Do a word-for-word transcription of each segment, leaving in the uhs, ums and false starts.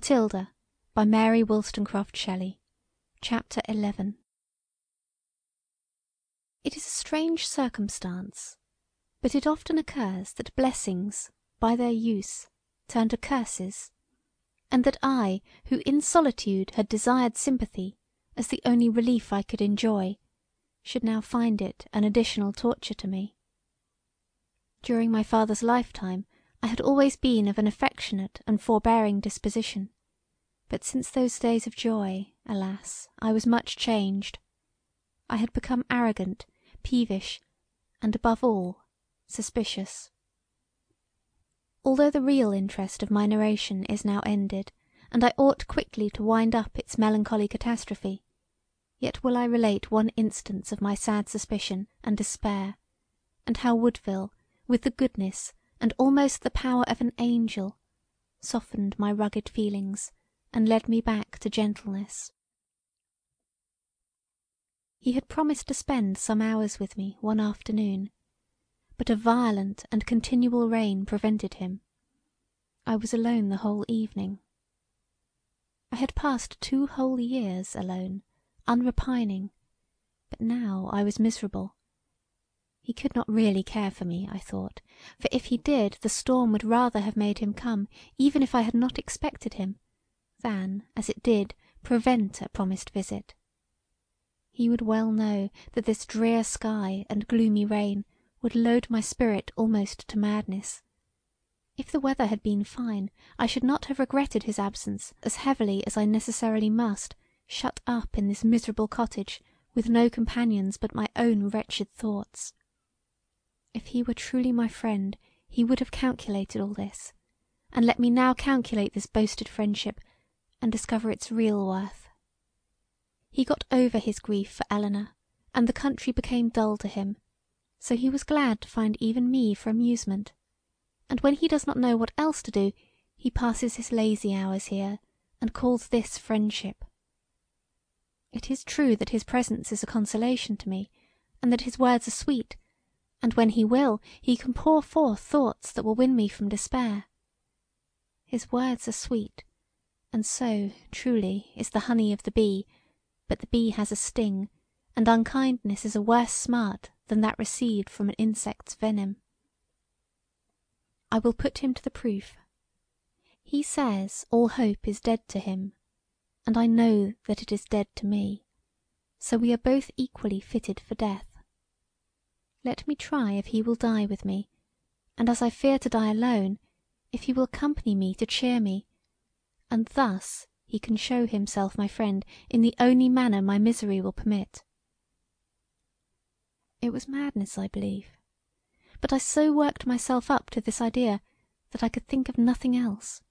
Matilda, by Mary Wollstonecraft Shelley. Chapter eleven. It is a strange circumstance, but it often occurs that blessings, by their use, turn to curses, and that I, who in solitude had desired sympathy as the only relief I could enjoy, should now find it an additional torture to me. During my father's lifetime, I had always been of an affectionate and forbearing disposition, but since those days of joy, alas, I was much changed. I had become arrogant, peevish, and above all, suspicious. Although the real interest of my narration is now ended, and I ought quickly to wind up its melancholy catastrophe, yet will I relate one instance of my sad suspicion and despair, and how Woodville, with the goodness and almost the power of an angel, softened my rugged feelings and led me back to gentleness. He had promised to spend some hours with me one afternoon, but a violent and continual rain prevented him. I was alone the whole evening. I had passed two whole years alone, unrepining, but now I was miserable. He could not really care for me, I thought, for if he did, the storm would rather have made him come, even if I had not expected him, than, as it did, prevent a promised visit. He would well know that this drear sky and gloomy rain would load my spirit almost to madness. If the weather had been fine, I should not have regretted his absence as heavily as I necessarily must, shut up in this miserable cottage, with no companions but my own wretched thoughts. If he were truly my friend, he would have calculated all this, and let me now calculate this boasted friendship, and discover its real worth. He got over his grief for Eleanor, and the country became dull to him, so he was glad to find even me for amusement, and when he does not know what else to do, he passes his lazy hours here, and calls this friendship. It is true that his presence is a consolation to me, and that his words are sweet, and when he will, he can pour forth thoughts that will win me from despair. His words are sweet, and so, truly, is the honey of the bee, but the bee has a sting, and unkindness is a worse smart than that received from an insect's venom. I will put him to the proof. He says all hope is dead to him, and I know that it is dead to me, so we are both equally fitted for death. Let me try if he will die with me, and as I fear to die alone, if he will accompany me to cheer me, and thus he can show himself my friend in the only manner my misery will permit. It was madness, I believe, but I so worked myself up to this idea that I could think of nothing else.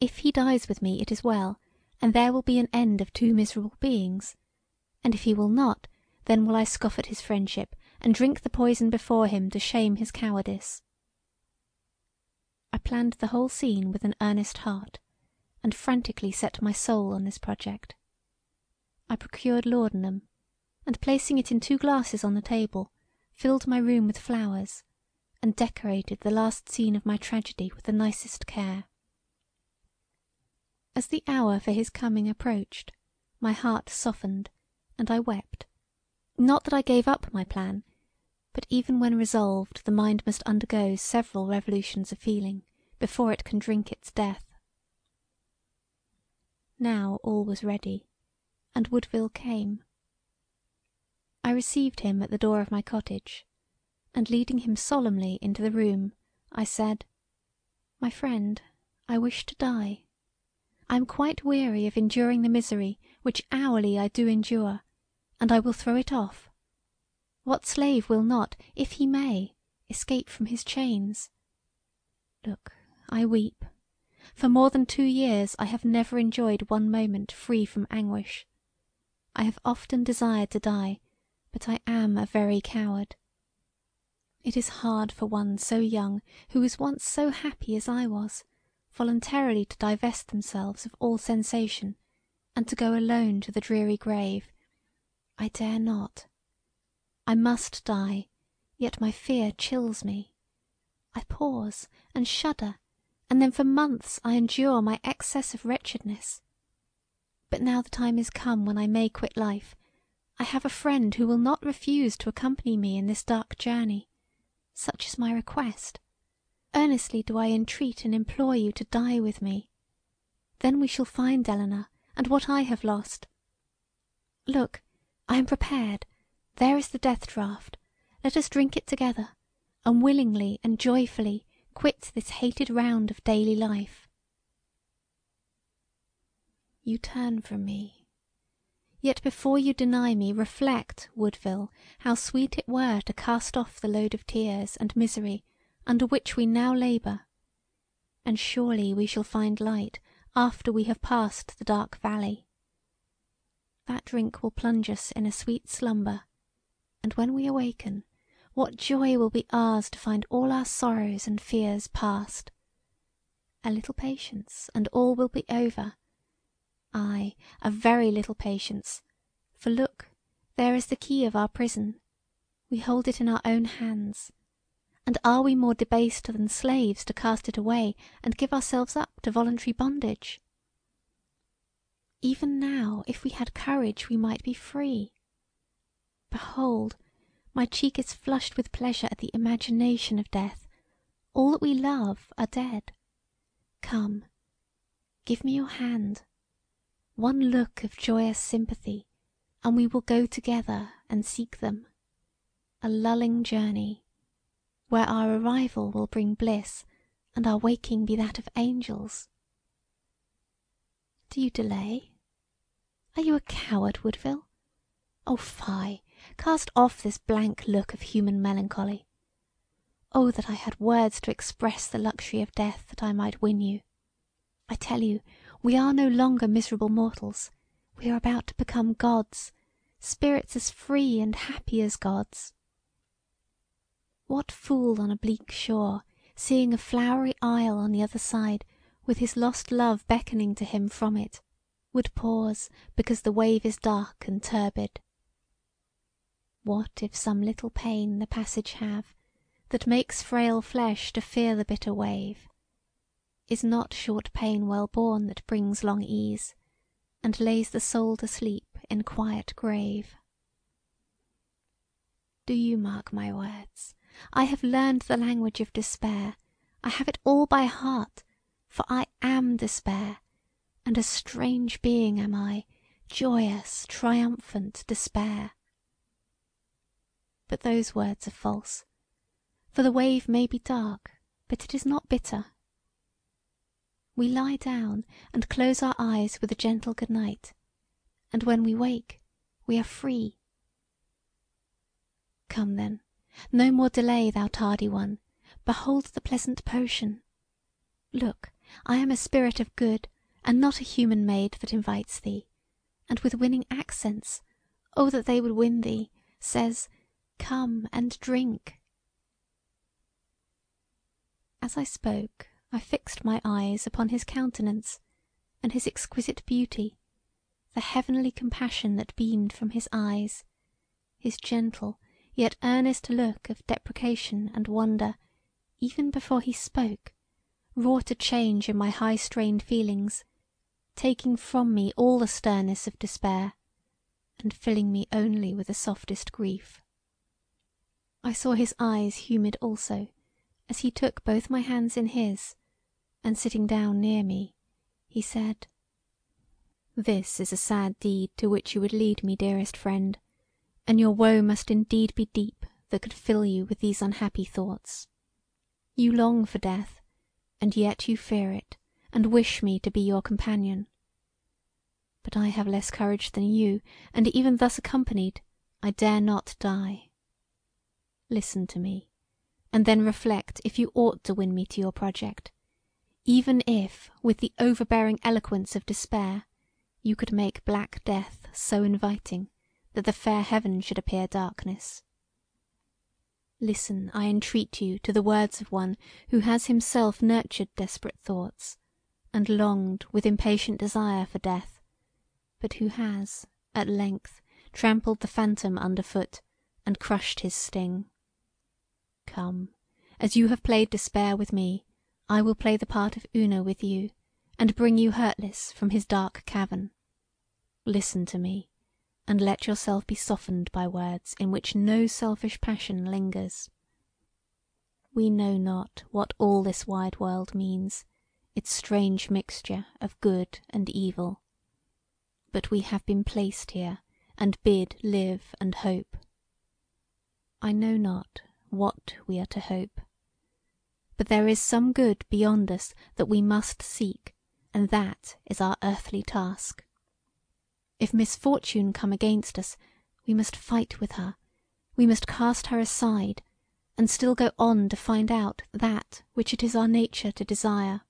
If he dies with me, it is well, and there will be an end of two miserable beings, and if he will not, then will I scoff at his friendship, and drink the poison before him to shame his cowardice. I planned the whole scene with an earnest heart, and frantically set my soul on this project. I procured laudanum, and placing it in two glasses on the table, filled my room with flowers, and decorated the last scene of my tragedy with the nicest care. As the hour for his coming approached, my heart softened, and I wept. Not that I gave up my plan, but even when resolved, the mind must undergo several revolutions of feeling before it can drink its death. Now all was ready, and Woodville came. I received him at the door of my cottage, and leading him solemnly into the room, I said, "My friend, I wish to die. I am quite weary of enduring the misery which hourly I do endure, and I will throw it off. What slave will not, if he may, escape from his chains? Look, I weep. For more than two years I have never enjoyed one moment free from anguish. I have often desired to die, but I am a very coward. It is hard for one so young, who was once so happy as I was, voluntarily to divest themselves of all sensation, and to go alone to the dreary grave. I dare not. I must die, yet my fear chills me. I pause and shudder, and then for months I endure my excess of wretchedness. But now the time is come when I may quit life. I have a friend who will not refuse to accompany me in this dark journey. Such is my request. Earnestly do I entreat and implore you to die with me. Then we shall find Eleanor, and what I have lost. Look, I am prepared. There is the death-draught. Let us drink it together, and willingly and joyfully quit this hated round of daily life. You turn from me. Yet before you deny me, reflect, Woodville, how sweet it were to cast off the load of tears and misery under which we now labour. And surely we shall find light after we have passed the dark valley. That drink will plunge us in a sweet slumber, and when we awaken, what joy will be ours to find all our sorrows and fears past! A little patience, and all will be over. Ay, a very little patience, for look, there is the key of our prison. We hold it in our own hands, and are we more debased than slaves to cast it away and give ourselves up to voluntary bondage? Even now, if we had courage, we might be free. Behold, my cheek is flushed with pleasure at the imagination of death. All that we love are dead. Come, give me your hand. One look of joyous sympathy, and we will go together and seek them. A lulling journey, where our arrival will bring bliss, and our waking be that of angels. Do you delay? Are you a coward, Woodville? Oh, fie! Cast off this blank look of human melancholy. Oh, that I had words to express the luxury of death, that I might win you. I tell you, we are no longer miserable mortals. We are about to become gods, spirits as free and happy as gods. What fool on a bleak shore, seeing a flowery isle on the other side, with his lost love beckoning to him from it, would pause because the wave is dark and turbid? What if some little pain the passage have, that makes frail flesh to fear the bitter wave? Is not short pain well borne that brings long ease, and lays the soul to sleep in quiet grave? Do you mark my words? I have learned the language of despair. I have it all by heart, for I am despair, and a strange being am I, joyous, triumphant despair. But those words are false, for the wave may be dark, but it is not bitter. We lie down and close our eyes with a gentle good night, and when we wake, we are free. Come then, no more delay, thou tardy one. Behold the pleasant potion. Look, I am a spirit of good, and not a human maid that invites thee, and with winning accents, oh that they would win thee, says, "Come and drink." As I spoke, I fixed my eyes upon his countenance, and his exquisite beauty, the heavenly compassion that beamed from his eyes, his gentle yet earnest look of deprecation and wonder, even before he spoke, wrought a change in my high-strained feelings, taking from me all the sternness of despair, and filling me only with the softest grief. I saw his eyes humid also, as he took both my hands in his, and sitting down near me, he said, "This is a sad deed to which you would lead me, dearest friend, and your woe must indeed be deep that could fill you with these unhappy thoughts. You long for death, and yet you fear it, and wish me to be your companion. But I have less courage than you, and even thus accompanied, I dare not die. Listen to me, and then reflect if you ought to win me to your project, even if, with the overbearing eloquence of despair, you could make black death so inviting that the fair heaven should appear darkness. Listen, I entreat you, to the words of one who has himself nurtured desperate thoughts, and longed with impatient desire for death, but who has, at length, trampled the phantom under foot, and crushed his sting. Come, as you have played despair with me, I will play the part of Una with you, and bring you hurtless from his dark cavern. Listen to me, and let yourself be softened by words in which no selfish passion lingers. We know not what all this wide world means, its strange mixture of good and evil. But we have been placed here, and bid live and hope. I know not what we are to hope. But there is some good beyond us that we must seek, and that is our earthly task. If misfortune come against us, we must fight with her, we must cast her aside, and still go on to find out that which it is our nature to desire.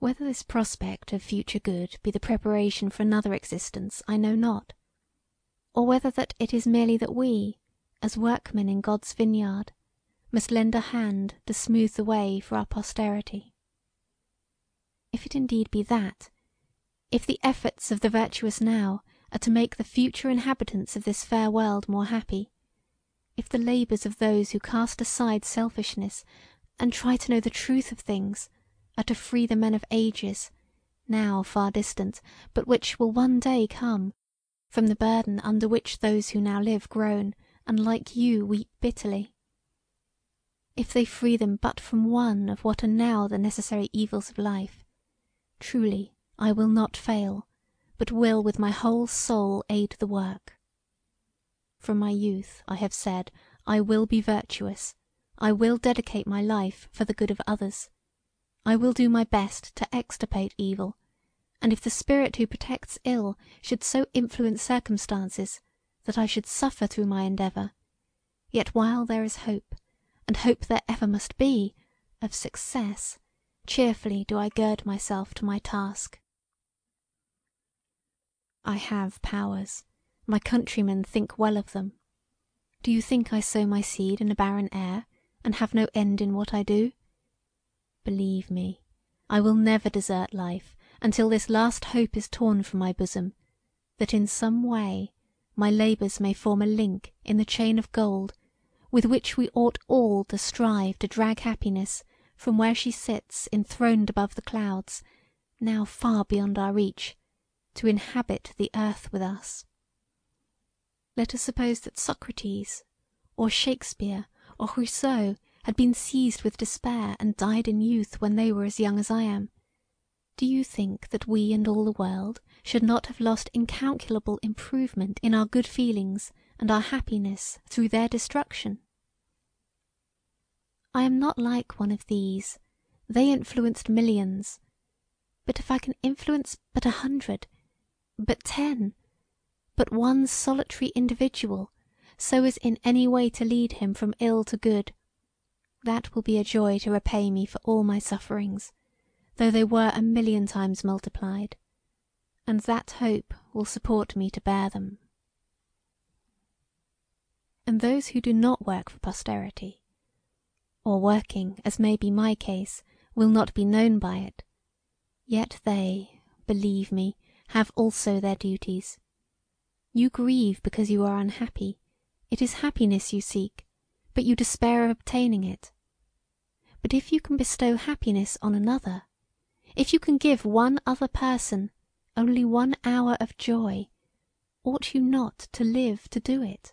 Whether this prospect of future good be the preparation for another existence, I know not, or whether that it is merely that we, as workmen in God's vineyard, must lend a hand to smooth the way for our posterity. If it indeed be that, if the efforts of the virtuous now are to make the future inhabitants of this fair world more happy, if the labours of those who cast aside selfishness and try to know the truth of things are to free the men of ages, now far distant, but which will one day come, from the burden under which those who now live groan, and like you weep bitterly, if they free them but from one of what are now the necessary evils of life, truly I will not fail, but will with my whole soul aid the work. From my youth I have said, I will be virtuous, I will dedicate my life for the good of others, I will do my best to extirpate evil, and if the spirit who protects ill should so influence circumstances that I should suffer through my endeavour, yet while there is hope, and hope there ever must be, of success, cheerfully do I gird myself to my task. I have powers, my countrymen think well of them. Do you think I sow my seed in a barren air, and have no end in what I do? Believe me, I will never desert life, until this last hope is torn from my bosom, that in some way my labours may form a link in the chain of gold, with which we ought all to strive to drag happiness from where she sits enthroned above the clouds, now far beyond our reach, to inhabit the earth with us. Let us suppose that Socrates, or Shakespeare, or Rousseau had been seized with despair and died in youth when they were as young as I am. Do you think that we and all the world should not have lost incalculable improvement in our good feelings and our happiness through their destruction? I am not like one of these, they influenced millions, but if I can influence but a hundred, but ten, but one solitary individual, so as in any way to lead him from ill to good, that will be a joy to repay me for all my sufferings, though they were a million times multiplied, and that hope will support me to bear them. And those who do not work for posterity, or working, as may be my case, will not be known by it, yet they, believe me, have also their duties. You grieve because you are unhappy, it is happiness you seek, but you despair of obtaining it. But if you can bestow happiness on another, if you can give one other person only one hour of joy, ought you not to live to do it?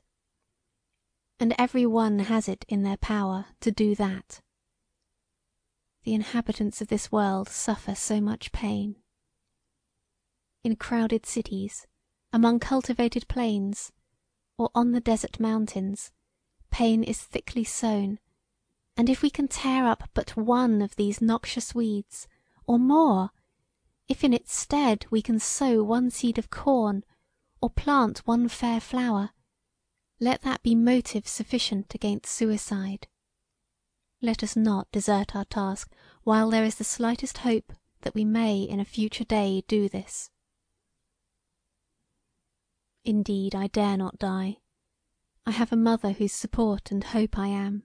And every one has it in their power to do that. The inhabitants of this world suffer so much pain. In crowded cities, among cultivated plains, or on the desert mountains, pain is thickly sown, and if we can tear up but one of these noxious weeds, or more, if in its stead we can sow one seed of corn, or plant one fair flower, let that be motive sufficient against suicide. Let us not desert our task while there is the slightest hope that we may in a future day do this. Indeed, I dare not die. I have a mother whose support and hope I am.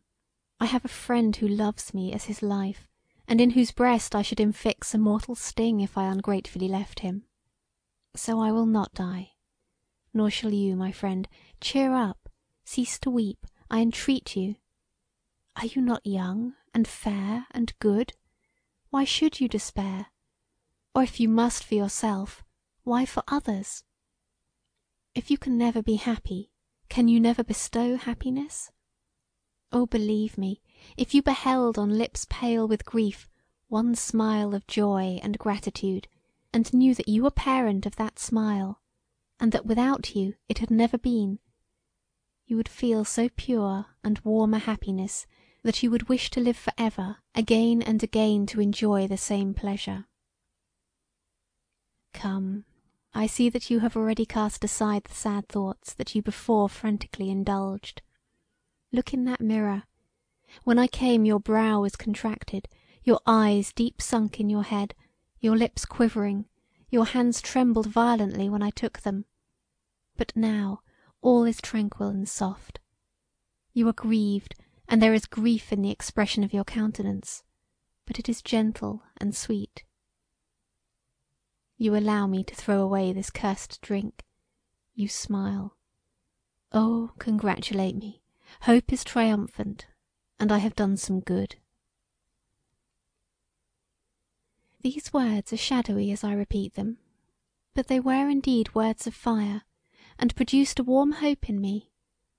I have a friend who loves me as his life, and in whose breast I should infix a mortal sting if I ungratefully left him. So I will not die. Nor shall you, my friend. Cheer up, cease to weep, I entreat you. Are you not young and fair and good? Why should you despair? Or if you must for yourself, why for others? If you can never be happy, can you never bestow happiness? Oh, believe me, if you beheld on lips pale with grief one smile of joy and gratitude, and knew that you were parent of that smile, and that without you it had never been, you would feel so pure and warm a happiness that you would wish to live for ever, again and again to enjoy the same pleasure. Come, I see that you have already cast aside the sad thoughts that you before frantically indulged. Look in that mirror. When I came, your brow was contracted, your eyes deep sunk in your head, your lips quivering, your hands trembled violently when I took them. But now all is tranquil and soft. You are grieved, and there is grief in the expression of your countenance, but it is gentle and sweet. You allow me to throw away this cursed drink. You smile. Oh, congratulate me. Hope is triumphant, and I have done some good. These words are shadowy as I repeat them, but they were indeed words of fire, and produced a warm hope in me,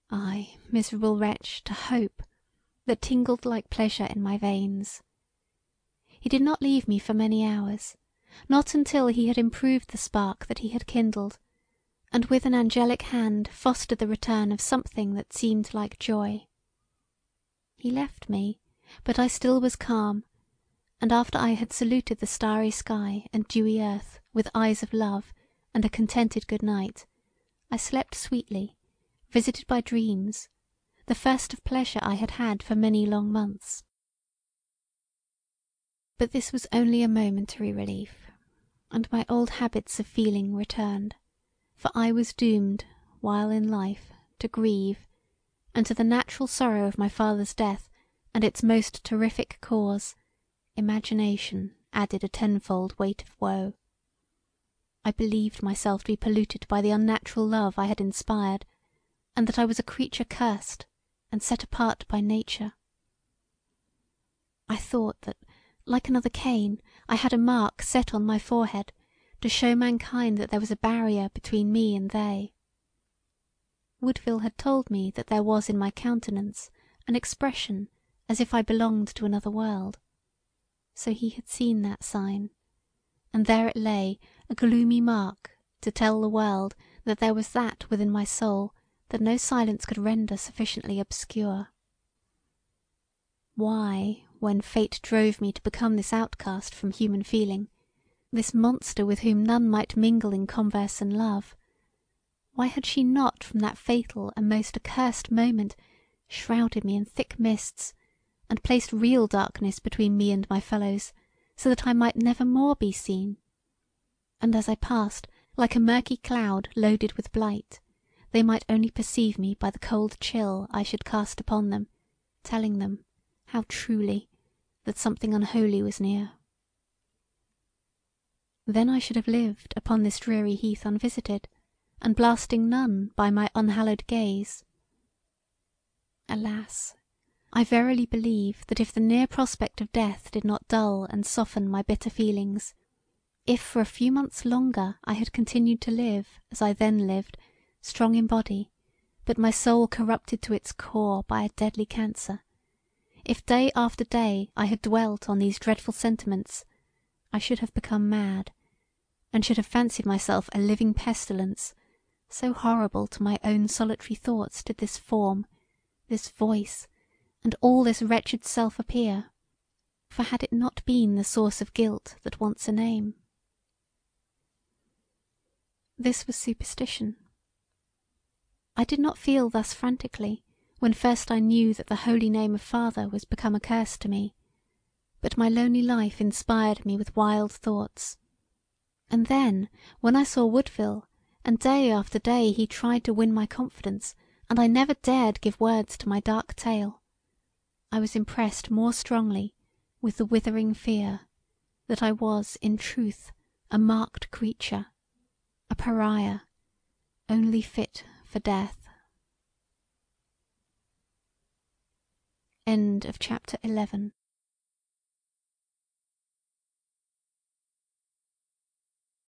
I, miserable wretch, to hope, that tingled like pleasure in my veins. He did not leave me for many hours, not until he had improved the spark that he had kindled, and with an angelic hand fostered the return of something that seemed like joy. He left me, but I still was calm, and after I had saluted the starry sky and dewy earth with eyes of love and a contented good night, I slept sweetly, visited by dreams, the first of pleasure I had had for many long months. But this was only a momentary relief, and my old habits of feeling returned, for I was doomed, while in life, to grieve, and to the natural sorrow of my father's death and its most terrific cause, imagination added a tenfold weight of woe. I believed myself to be polluted by the unnatural love I had inspired, and that I was a creature cursed and set apart by nature. I thought that, like another Cain, I had a mark set on my forehead to show mankind that there was a barrier between me and they. Woodville had told me that there was in my countenance an expression as if I belonged to another world. So he had seen that sign, and there it lay, a gloomy mark to tell the world that there was that within my soul that no silence could render sufficiently obscure. Why, when fate drove me to become this outcast from human feeling, this monster with whom none might mingle in converse and love, why had she not from that fatal and most accursed moment shrouded me in thick mists and placed real darkness between me and my fellows, so that I might never more be seen? And as I passed, like a murky cloud loaded with blight, they might only perceive me by the cold chill I should cast upon them, telling them, how truly, that something unholy was near. Then I should have lived upon this dreary heath unvisited, and blasting none by my unhallowed gaze. Alas, I verily believe that if the near prospect of death did not dull and soften my bitter feelings, if for a few months longer I had continued to live, as I then lived, strong in body, but my soul corrupted to its core by a deadly cancer, if day after day I had dwelt on these dreadful sentiments, I should have become mad, and should have fancied myself a living pestilence, so horrible to my own solitary thoughts did this form, this voice, and all this wretched self appear, for had it not been the source of guilt that wants a name? This was superstition. I did not feel thus frantically when first I knew that the holy name of Father was become a curse to me, but my lonely life inspired me with wild thoughts. And then, when I saw Woodville, and day after day he tried to win my confidence, and I never dared give words to my dark tale, I was impressed more strongly with the withering fear that I was, in truth, a marked creature, a pariah, only fit for death. End of chapter eleven.